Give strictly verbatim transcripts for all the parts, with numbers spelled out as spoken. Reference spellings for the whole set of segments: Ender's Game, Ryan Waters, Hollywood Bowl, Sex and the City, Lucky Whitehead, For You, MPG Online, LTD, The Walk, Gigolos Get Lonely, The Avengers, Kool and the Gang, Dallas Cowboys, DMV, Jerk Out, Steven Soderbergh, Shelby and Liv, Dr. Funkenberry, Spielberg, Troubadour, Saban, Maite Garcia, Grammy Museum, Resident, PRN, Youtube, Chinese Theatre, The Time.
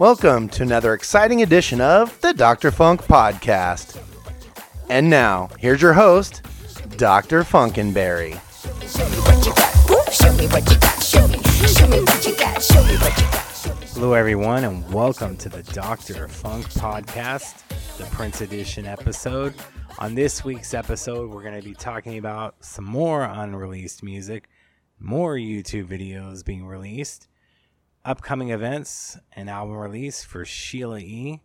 Welcome to another exciting edition of the Doctor Funk Podcast. And now, here's your host, Doctor Funkenberry. Hello, everyone, and welcome to the Doctor Funk Podcast, the Prince Edition episode. On this week's episode, we're going to be talking about some more unreleased music, more YouTube videos being released, upcoming events, an album release for Sheila E,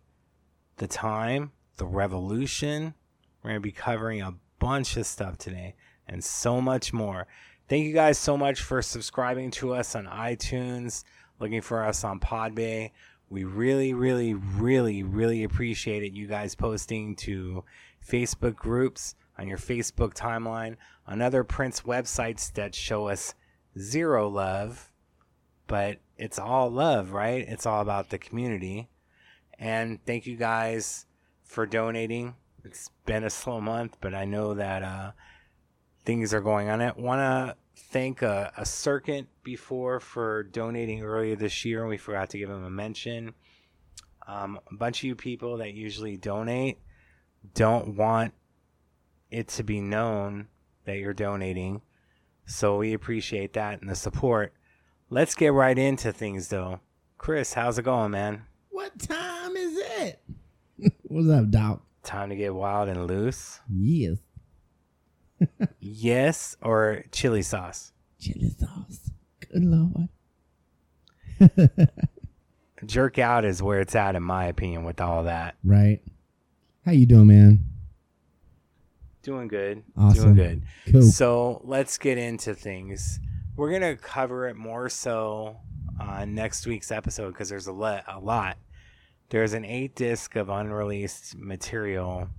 The Time, The Revolution. We're going to be covering a bunch of stuff today and so much more. Thank you guys so much for subscribing to us on iTunes, looking for us on Podbay. We really, really, really, really appreciate it. You guys posting to Facebook groups, on your Facebook timeline, on other Prince websites that show us zero love, but it's all love, right? It's all about the community. And thank you guys for donating. It's been a slow month, but I know that uh, things are going on. I want to thank a, a circuit before for donating earlier this year, and we forgot to give him a mention. Um, a bunch of you people that usually donate don't want it to be known that you're donating, so we appreciate that and the support. Let's get right into things, though. Chris, how's it going, man? What time is it? What's up, Doc? Time to get wild and loose? Yes. Yes, or chili sauce? Chili sauce. Good Lord. Jerk Out is where it's at, in my opinion, with all that. Right. How you doing, man? Doing good. Awesome. Doing good. Cool. So let's get into things. We're going to cover it more so uh, next week's episode because there's a, le- a lot. There's an eight disc of unreleased material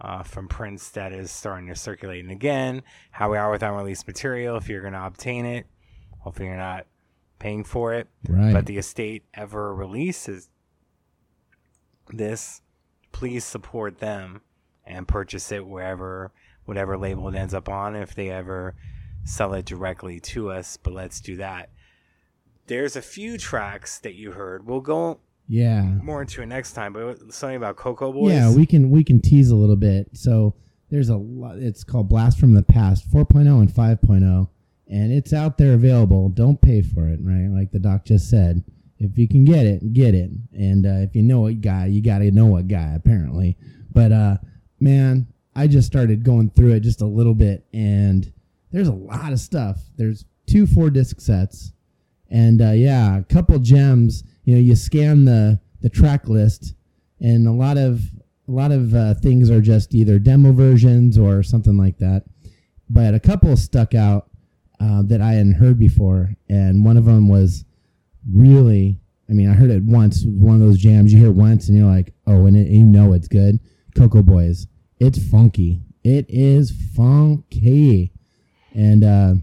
uh, from Prince that is starting to circulate. And again, how we are with unreleased material, if you're going to obtain it, hopefully you're not paying for it. Right. But the estate ever releases this, please support them and purchase it wherever, whatever label it ends up on, if they ever sell it directly to us. But let's do that. There's a few tracks that you heard. We'll go yeah more into it next time, but something about Coco Boys. Yeah, we can we can tease a little bit. So there's a lot. It's called Blast from the Past four point oh and five point oh, and it's out there available. Don't pay for it, right? Like the doc just said, if you can get it, get it. And uh, if you know a guy, you gotta know a guy apparently. But uh, man, I just started going through it just a little bit, and there's a lot of stuff. There's two four disc sets, and uh, yeah, a couple gems. You know, you scan the, the track list, and a lot of a lot of uh, things are just either demo versions or something like that. But a couple stuck out uh, that I hadn't heard before, and one of them was really. I mean, I heard it once. One of those jams you hear once, and you're like, oh, and it, you know it's good. Coco Boys. It's funky. It is funky. And uh,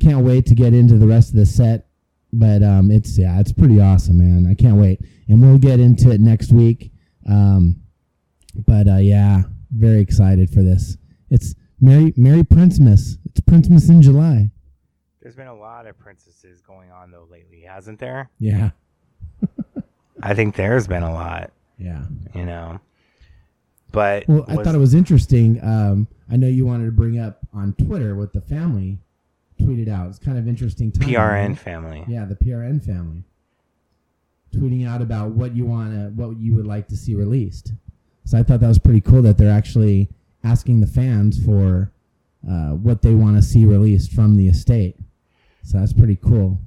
can't wait to get into the rest of the set. But um, it's yeah, it's pretty awesome, man. I can't wait. And we'll get into it next week. Um, but uh, yeah, very excited for this. It's Merry Merry Princemas. It's Princemas in July. There's been a lot of princesses going on though lately, hasn't there? Yeah. I think there's been a lot. Yeah. You know. But well, I was, thought it was interesting. Um, I know you wanted to bring up on Twitter what the family tweeted out. It's kind of interesting. P R N family. Yeah, the P R N family tweeting out about what you want to, what you would like to see released. So I thought that was pretty cool that they're actually asking the fans for uh, what they want to see released from the estate. So that's pretty cool.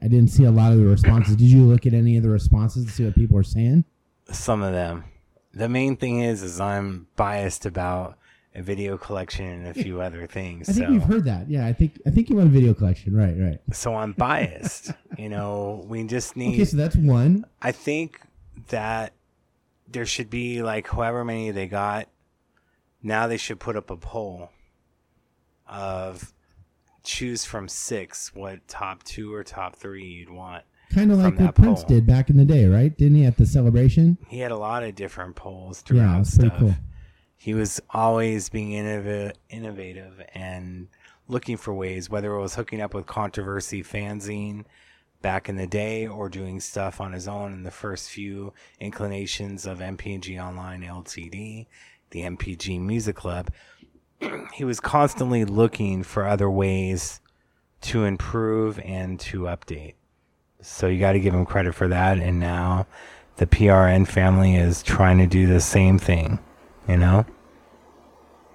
I didn't see a lot of the responses. Did you look at any of the responses to see what people are saying? Some of them. The main thing is, is I'm biased about a video collection and a few other things. I think so. We've heard that. Yeah, I think I think you want a video collection. Right, right. So I'm biased. You know, we just need... Okay, so that's one. I think that there should be, like, however many they got, now they should put up a poll of choose from six what top two or top three you'd want. Kind of like what Prince did back in the day, right? Didn't he at the celebration? He had a lot of different polls throughout yeah, it was stuff. Pretty cool. He was always being innov- innovative and looking for ways, whether it was hooking up with Controversy fanzine, back in the day or doing stuff on his own in the first few inclinations of M P G Online, L T D, the M P G Music Club. He was constantly looking for other ways to improve and to update. So you got to give him credit for that. And now the P R N family is trying to do the same thing, you know?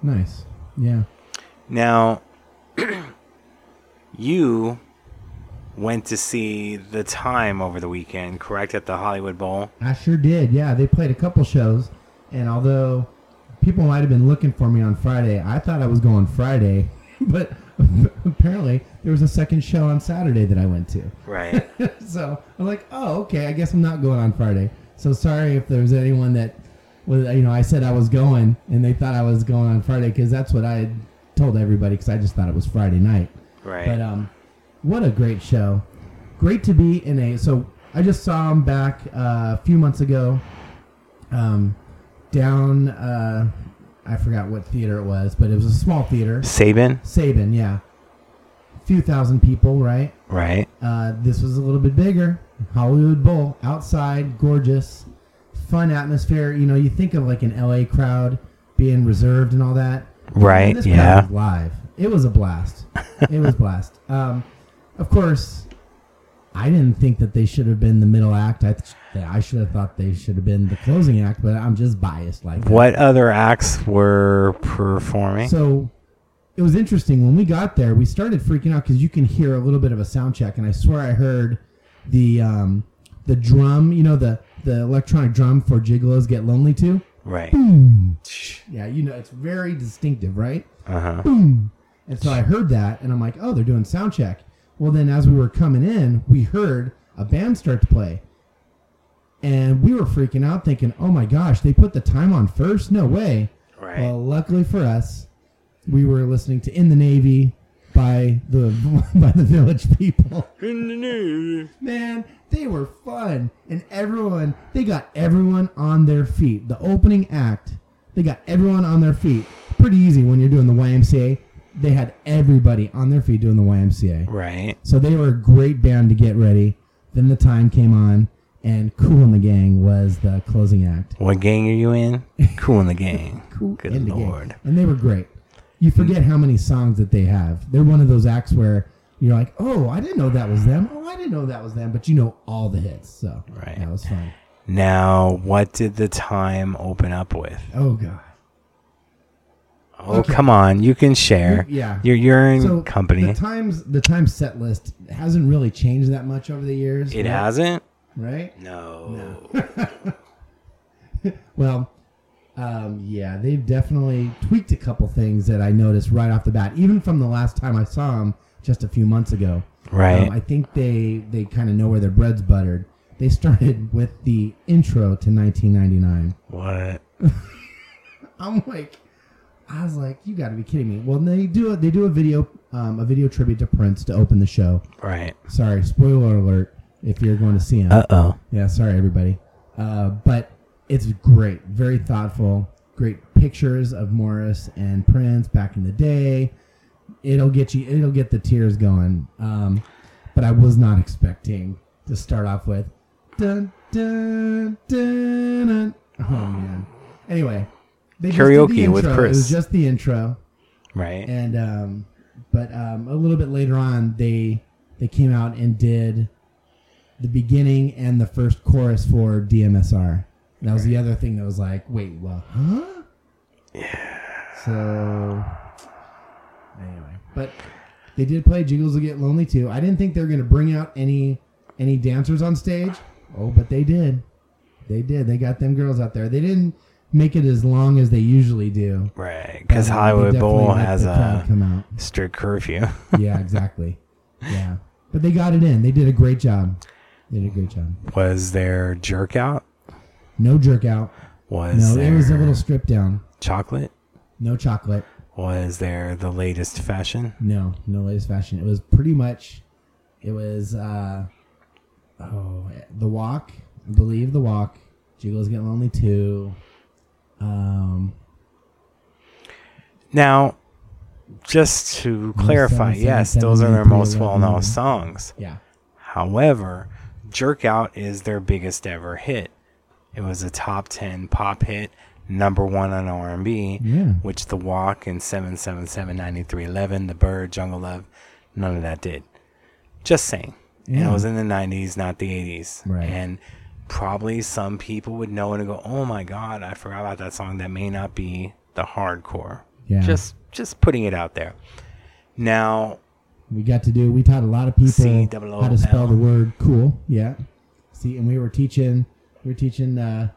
Nice. Yeah. Now, you went to see The Time over the weekend, correct, at the Hollywood Bowl? I sure did, yeah. They played a couple shows, and although people might have been looking for me on Friday, I thought I was going Friday, but apparently there was a second show on Saturday that I went to. Right. So I'm like, oh, okay, I guess I'm not going on Friday. So sorry if there was anyone that was, you know, I said I was going, and they thought I was going on Friday, because that's what I had told everybody, because I just thought it was Friday night. Right. But um, what a great show. Great to be in a... So I just saw him back uh, a few months ago um, down... Uh, I forgot what theater it was, but it was a small theater. Saban? Saban, yeah. A few thousand people, right? Right. Uh, this was a little bit bigger. Hollywood Bowl. Outside. Gorgeous. Fun atmosphere. You know, you think of like an L A crowd being reserved and all that. Right, this yeah. This was live. It was a blast. It was a blast. Um, of course, I didn't think that they should have been the middle act. I, th- I should have thought they should have been the closing act, but I'm just biased like that. What other acts were performing? So it was interesting. When we got there, we started freaking out because you can hear a little bit of a sound check, and I swear I heard the um, the drum, you know, the, the electronic drum for Gigolos Get Lonely too. Right. Boom. Yeah, you know, it's very distinctive, right? Uh-huh. Boom. And so I heard that, and I'm like, oh, they're doing sound check. Well, then as we were coming in, we heard a band start to play. And we were freaking out thinking, oh, my gosh, they put The Time on first? No way. Right. Well, luckily for us, we were listening to In the Navy by the by the Village People. In the Navy. Man, they were fun. And everyone, they got everyone on their feet. The opening act, they got everyone on their feet. Pretty easy when you're doing the Y M C A. They had everybody on their feet doing the Y M C A. Right. So they were a great band to get ready. Then The Time came on, and Kool and the Gang was the closing act. What gang are you in? Kool and the Gang. Kool Good and Lord. The Gang. And they were great. You forget how many songs that they have. They're one of those acts where you're like, oh, I didn't know that was them. Oh, I didn't know that was them. But you know all the hits. So right. That was fun. Now, what did The Time open up with? Oh, God. Oh, okay. Come on. You can share. Yeah. You're, you're in so company. The Time's, the Time's set list hasn't really changed that much over the years. It right? hasn't? Right? No. no. Well, um, yeah, they've definitely tweaked a couple things that I noticed right off the bat, even from the last time I saw them just a few months ago. Right. Um, I think they, they kind of know where their bread's buttered. They started with the intro to nineteen ninety-nine. What? I'm like... I was like, you got to be kidding me. Well, they do a, they do a video um, a video tribute to Prince to open the show. Right. Sorry, spoiler alert if you're going to see him. Uh-oh. Yeah, sorry, everybody. Uh, but it's great. Very thoughtful. Great pictures of Morris and Prince back in the day. It'll get you. It'll get the tears going. Um, but I was not expecting to start off with. Dun, dun, dun, dun. Oh, man. Anyway. They karaoke with Chris. It was just the intro, right? And um, but um, a little bit later on, they they came out and did the beginning and the first chorus for D M S R. And that was right. The other thing that was like, wait, well, huh? Yeah. So anyway, but they did play "Jiggles Will Get Lonely" too. I didn't think they were going to bring out any any dancers on stage. Oh, but they did. They did. They got them girls out there. They didn't make it as long as they usually do. Right, because um, Hollywood Bowl has a strict curfew. Yeah, exactly. Yeah. But they got it in. They did a great job. They did a great job. Was there jerk out? No jerk out. Was No, there it was a little strip down. Chocolate? No chocolate. Was there the latest fashion? No, no latest fashion. It was pretty much, it was, uh, oh, The Walk, I believe The Walk, Jiggles Get Lonely two. Um, now, just to clarify, yes, those are their most well-known songs. Yeah. However, Jerk Out is their biggest ever hit. It was a top ten pop hit, number one on R and B, yeah. which The Walk and seven seven seven, nine three one one, The Bird, Jungle Love, none of that did. Just saying. Yeah. And it was in the nineties, not the eighties. Right. And probably some people would know it and go, oh my God, I forgot about that song. That may not be the hardcore. Yeah. Just just putting it out there. Now, we got to do, we taught a lot of people C O O L how to spell the word cool. Yeah. See, and we were teaching, we were teaching uh,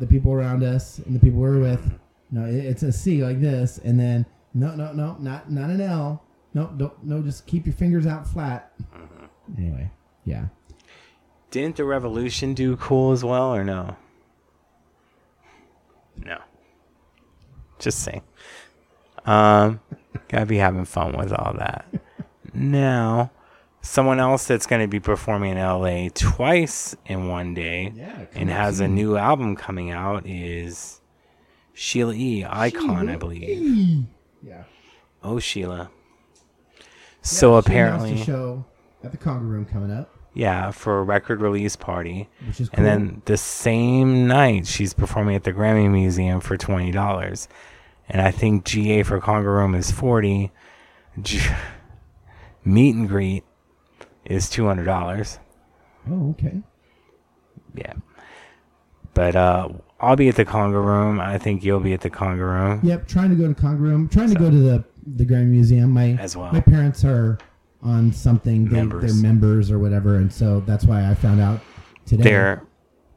the people around us and the people we were with. No, it's a C like this. And then, no, no, no, not not an L. No, don't, no, just keep your fingers out flat. Uh-huh. Anyway, yeah. Didn't The Revolution do cool as well or no? No. Just saying. Um, gotta be having fun with all that. Now, someone else that's going to be performing in L A twice in one day yeah, and has a new album coming out is Sheila E, Icon, Sheila I believe. E. Yeah. Oh, Sheila. Yeah, so apparently... She announced a show at the Conga Room coming up. Yeah, for a record release party. Which is cool. And then the same night, she's performing at the Grammy Museum for twenty dollars. And I think G A for Conga Room is forty dollars. G- Meet and greet is two hundred dollars. Oh, okay. Yeah. But uh, I'll be at the Conga Room. I think you'll be at the Conga Room. Yep, trying to go to Conga Room. Trying so, to go to the, the Grammy Museum. My, as well. My parents are on something. They, members. They're members or whatever, and so that's why I found out today. They're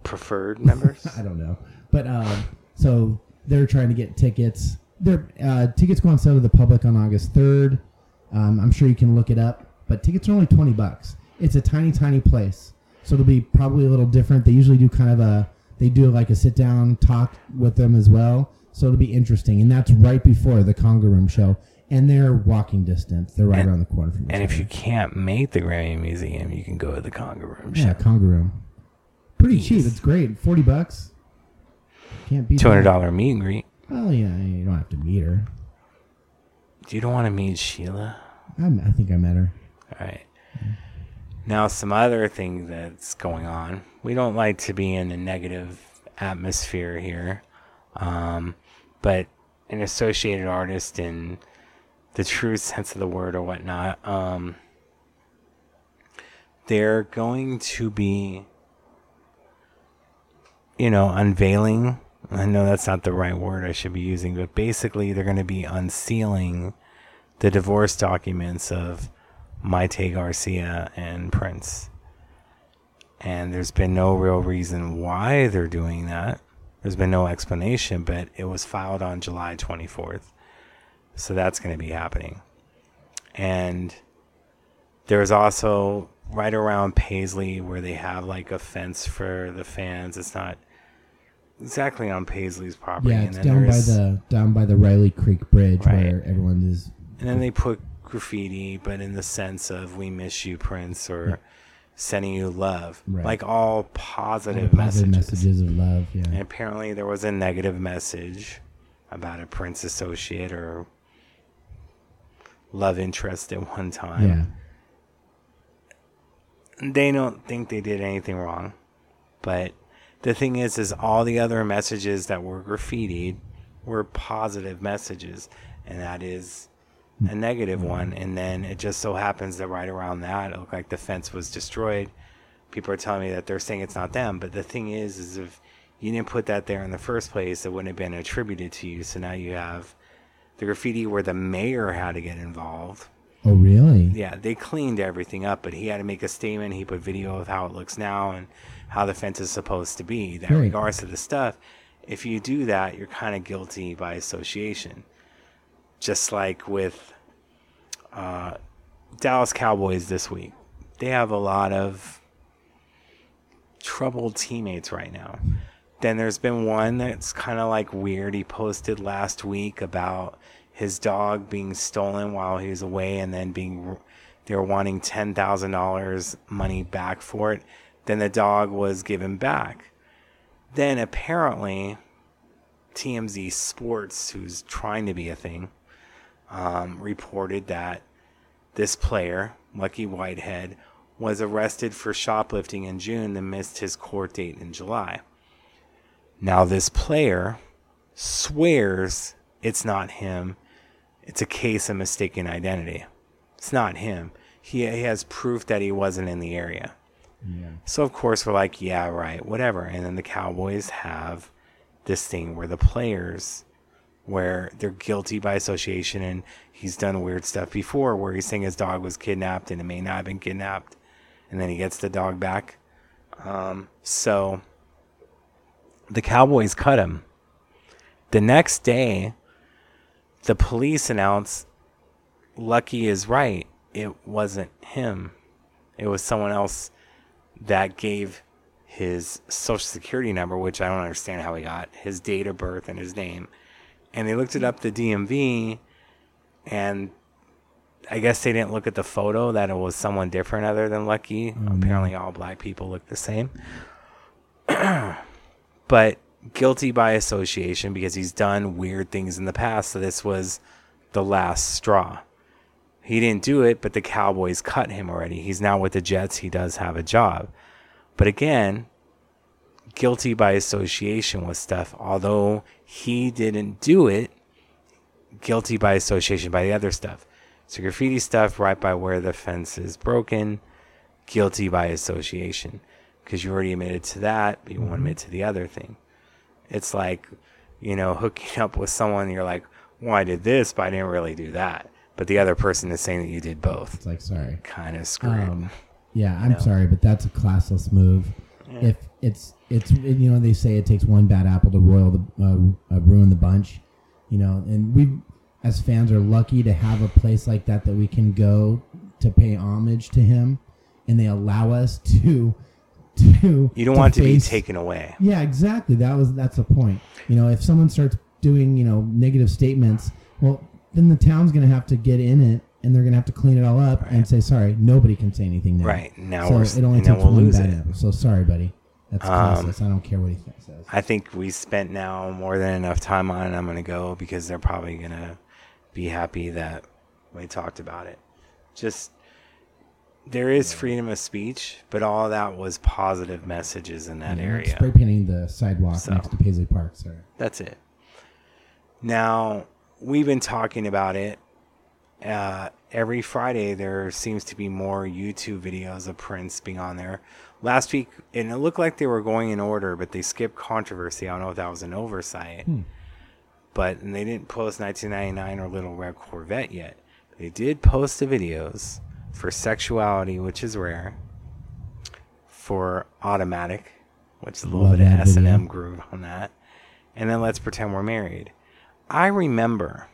preferred members? I don't know. But uh, so they're trying to get tickets. Their uh, tickets go on sale to the public on August third. Um, I'm sure you can look it up, but tickets are only twenty bucks. It's a tiny, tiny place, so it'll be probably a little different. They usually do kind of a, they do like a sit down talk with them as well, so it'll be interesting. And that's right before the Conga Room show, and they're walking distance. They're right and, around the corner from. And if you can't make the Grammy Museum, you can go to the Conga Room show. Yeah, Conga Room, pretty Jeez. cheap. It's great, forty bucks. Can't beat two hundred dollars meet and greet. Well, yeah, you don't have to meet her. You don't want to meet Sheila? I'm, I think I met her. All right. Now, some other thing that's going on. We don't like to be in a negative atmosphere here, um, but an associated artist in the true sense of the word or whatnot, um, they're going to be, you know, unveiling. I know that's not the right word I should be using, but basically they're going to be unsealing the divorce documents of Maite Garcia and Prince. And there's been no real reason why they're doing that. There's been no explanation, but it was filed on July twenty-fourth. So that's going to be happening. And there's also right around Paisley where they have like a fence for the fans. It's not exactly on Paisley's property. Yeah, it's and then down by the down by the Riley Creek Bridge, right, where everyone is. And then they put graffiti, but in the sense of "We miss you, Prince," or yeah. "Sending you love," right, like all positive, all positive messages. messages of love. Yeah. And apparently, there was a negative message about a Prince associate or love interest at one time. Yeah. They don't think they did anything wrong, but. The thing is, is all the other messages that were graffitied were positive messages, and that is a negative one. And then it just so happens that right around that, it looked like the fence was destroyed. People are telling me that they're saying it's not them, but the thing is, is if you didn't put that there in the first place, it wouldn't have been attributed to you. So now you have the graffiti where the mayor had to get involved. Oh, really? Yeah, they cleaned everything up, but he had to make a statement. He put video of how it looks now and how the fence is supposed to be. That, right, regards to the stuff, if you do that, you're kind of guilty by association. Just like with uh, Dallas Cowboys this week. They have a lot of troubled teammates right now. Then there's been one that's kind of like weird. He posted last week about his dog being stolen while he was away, and then being they were wanting ten thousand dollars money back for it. Then the dog was given back. Then apparently T M Z Sports, who's trying to be a thing, um, reported that this player, Lucky Whitehead, was arrested for shoplifting in June and missed his court date in July. Now this player swears it's not him. It's a case of mistaken identity. It's not him. He, he has proof that he wasn't in the area. Yeah. So, of course, we're like, yeah, right, whatever. And then the Cowboys have this thing where the players, where they're guilty by association, and he's done weird stuff before where he's saying his dog was kidnapped and it may not have been kidnapped. And then he gets the dog back. Um, so the Cowboys cut him. The next day, the police announced, Lucky is right. It wasn't him. It was someone else that gave his social security number, which I don't understand how he got, his date of birth and his name. And they looked it up, the D M V, and I guess they didn't look at the photo that it was someone different other than Lucky. Mm-hmm. Apparently all black people look the same. But guilty by association because he's done weird things in the past. So this was the last straw. He didn't do it, but the Cowboys cut him already. He's now with the Jets. He does have a job. But again, guilty by association with stuff. Although he didn't do it, guilty by association by the other stuff. So graffiti stuff right by where the fence is broken, guilty by association. Because you already admitted to that, but you won't admit to the other thing. It's like, you know, hooking up with someone. You're like, well, I did this, but I didn't really do that. But the other person is saying that you did both. It's like, sorry. Kind of screwed. Um, yeah, I'm no. sorry, but that's a classless move. Yeah. If it's, it's you know, they say it takes one bad apple to roil the, uh, uh, ruin the bunch, you know. And we, as fans, are lucky to have a place like that that we can go to pay homage to him. And they allow us to... to you don't to want face. to be taken away. Yeah, exactly. That was That's the point. You know, if someone starts doing, you know, negative statements, well... then the town's going to have to get in it, and they're going to have to clean it all up right. and say, sorry, nobody can say anything now. Right. Now so we're, it only takes we'll one bad apple. So sorry, buddy. That's classless. Um, I don't care what he says. I think we spent now more than enough time on it. I'm going to go because they're probably going to be happy that we talked about it. Just there is freedom of speech, but all that was positive messages in that yeah, area. Spray painting the sidewalk so, next to Paisley Park. Sorry. That's it. Now... we've been talking about it. Uh, every Friday, there seems to be more YouTube videos of Prince being on there. Last week, and it looked like they were going in order, but they skipped controversy. I don't know if that was an oversight. Hmm. But and they didn't post nineteen ninety-nine or Little Red Corvette yet. They did post the videos for Sexuality, which is rare, for Automatic, which is a little Love bit of S and M video. Groove on that, and then Let's Pretend We're Married. I remember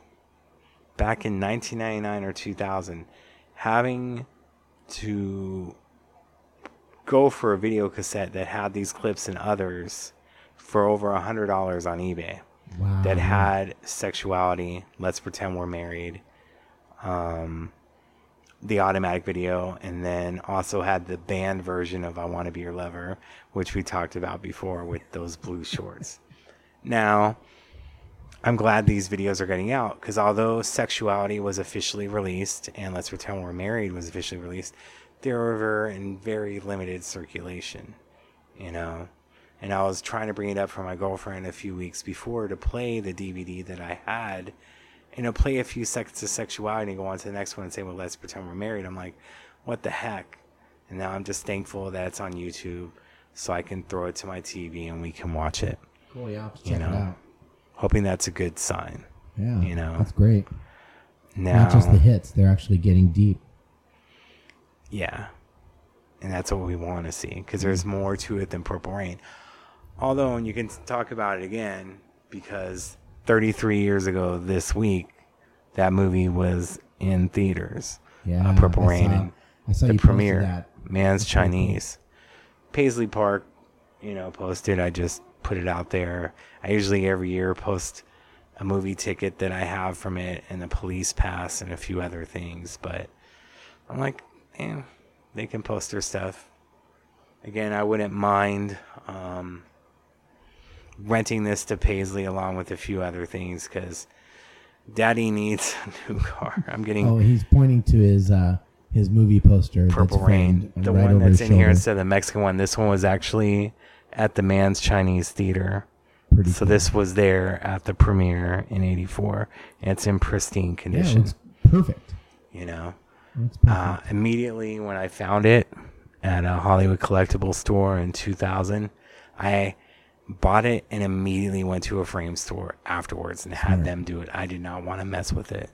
back in nineteen ninety-nine or two thousand having to go for a video cassette that had these clips and others for over one hundred dollars on eBay. Wow. That had Sexuality, Let's Pretend We're Married, um, the Automatic video, and then also had the band version of I Want to Be Your Lover, which we talked about before with those blue shorts. Now... I'm glad these videos are getting out because although Sexuality was officially released and Let's Pretend We're Married was officially released, they were in very limited circulation, you know. And I was trying to bring it up for my girlfriend a few weeks before to play the D V D that I had, you know, play a few seconds of Sexuality and go on to the next one and say, well, Let's Pretend We're Married. I'm like, what the heck? And now I'm just thankful that it's on YouTube so I can throw it to my T V and we can watch it. Cool, yeah, check it out. Hoping that's a good sign. Yeah, you know, that's great. Now, not just the hits; they're actually getting deep. Yeah, and that's what we want to see because there's more to it than Purple Rain. Although, and you can talk about it again because thirty-three years ago this week, that movie was in theaters. Yeah, uh, Purple I Rain. Saw, and I saw the you premiere. That. Man's that's Chinese. Cool. Paisley Park, you know, posted. I just. Put it out there. I usually every year post a movie ticket that I have from it and a police pass and a few other things, but I'm like, eh, they can post their stuff. Again, I wouldn't mind um, renting this to Paisley along with a few other things because Daddy needs a new car. I'm getting... Oh, he's pointing to his uh, his movie poster. Purple Rain. The right one that's in shoulder. Here instead of the Mexican one. This one was actually at the Man's Chinese Theater. Pretty so cool. This was there at the premiere in eighty-four. And it's in pristine condition. Yeah, it's perfect. You know, it's perfect. Uh, immediately when I found it at a Hollywood collectible store in two thousand, I bought it and immediately went to a frame store afterwards and had Smart. them do it. I did not want to mess with it.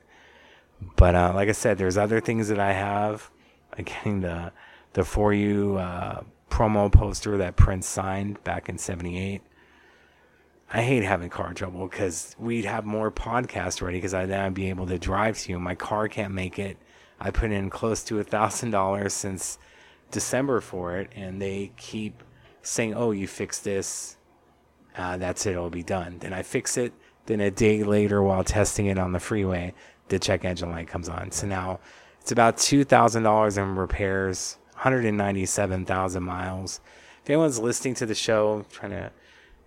But uh, like I said, there's other things that I have, like getting the, the For You uh, promo poster that Prince signed back in seventy-eight. I hate having car trouble because we'd have more podcasts ready because I'd then be able to drive to you. My car can't make it. I put in close to one thousand dollars since December for it, and they keep saying, oh, you fixed this. Uh, that's it. It'll be done. Then I fix it. Then a day later while testing it on the freeway, the check engine light comes on. So now it's about two thousand dollars in repairs, one hundred ninety-seven thousand miles. If anyone's listening to the show, trying to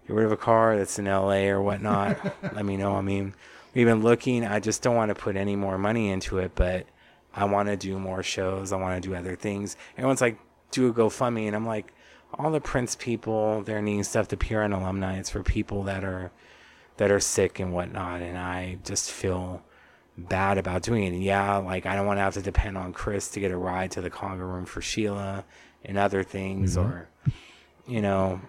get rid of a car that's in L A or whatnot, let me know. I mean, we've been looking. I just don't want to put any more money into it, but I want to do more shows. I want to do other things. Everyone's like, do a GoFundMe. And I'm like, all the Prince people, they're needing stuff. The P R N alumni, it's for people that are, that are sick and whatnot. And I just feel bad about doing it. And yeah, like I don't want to have to depend on Chris to get a ride to the Conga Room for Sheila and other things, mm-hmm. or, you know,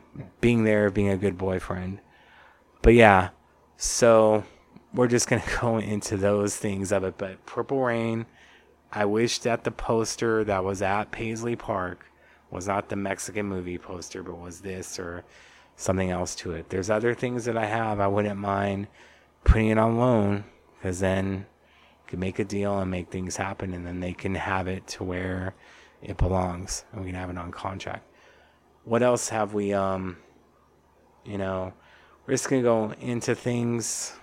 being there, being a good boyfriend. But yeah, so we're just going to go into those things of it. But Purple Rain, I wish that the poster that was at Paisley Park was not the Mexican movie poster, but was this or something else to it. There's other things that I have. I wouldn't mind putting it on loan because then I could make a deal and make things happen, and then they can have it to where it belongs, and we can have it on contract. What else have we, um, you know, we're just going to go into things.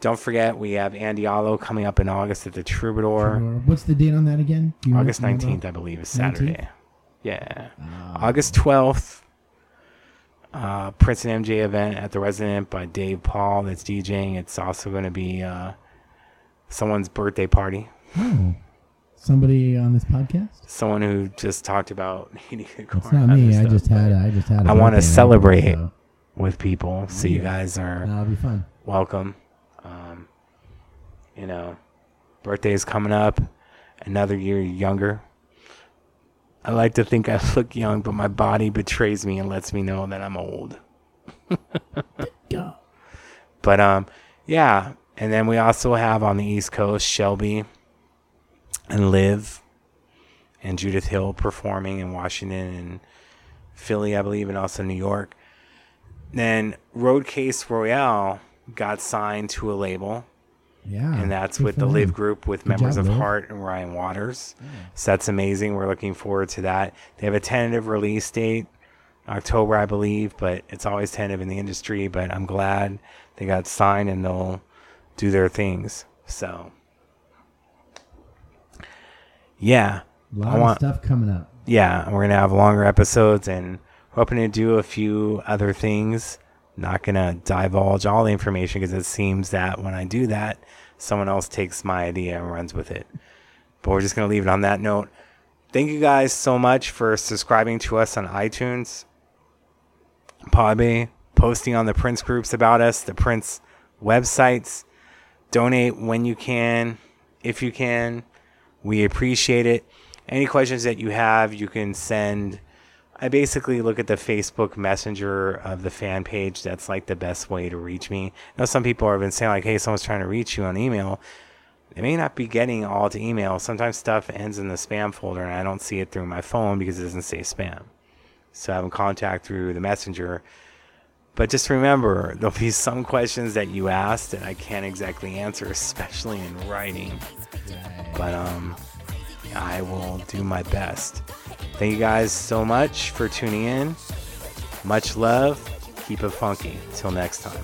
Don't forget, we have Andy Allo coming up in August at the Troubadour. Troubadour. What's the date on that again? August nineteenth, I believe, is Saturday. nineteenth? Yeah. Oh. August twelfth, uh, Prince and M J event at The Resident by Dave Paul that's DJing. It's also going to be uh, someone's birthday party. Oh. Somebody on this podcast? Someone who just talked about needing a car. It's not me. Stuff, I just had. I just had. A I want to celebrate right now, so. with people. So yeah. You guys are. That'll be fun. Welcome. Um, you know, birthday is coming up. Another year younger. I like to think I look young, but my body betrays me and lets me know that I'm old. But um, yeah. And then we also have on the East Coast Shelby and Liv and Judith Hill performing in Washington and Philly, I believe, and also New York. Then Roadcase Royale got signed to a label. Yeah. And that's with the Live group with Good members job, of man. Heart and Ryan Waters. Yeah. So that's amazing. We're looking forward to that. They have a tentative release date, October, I believe, but it's always tentative in the industry. But I'm glad they got signed and they'll do their things. So, yeah. A lot I want, of stuff coming up. Yeah. We're going to have longer episodes and hoping to do a few other things. Not going to divulge all the information because it seems that when I do that, someone else takes my idea and runs with it. But we're just going to leave it on that note. Thank you guys so much for subscribing to us on iTunes, Podbay, posting on the Prince groups about us, the Prince websites. Donate when you can, if you can. We appreciate it. Any questions that you have, you can send. I basically look at the Facebook Messenger of the fan page. That's like the best way to reach me. I know some people have been saying like, hey, someone's trying to reach you on email. They may not be getting all to email. Sometimes stuff ends in the spam folder and I don't see it through my phone because it doesn't say spam. So I have a contact through the Messenger. But just remember, there'll be some questions that you asked that I can't exactly answer, especially in writing. But um, I will do my best. Thank you guys so much for tuning in. Much love. Keep it funky. Till next time.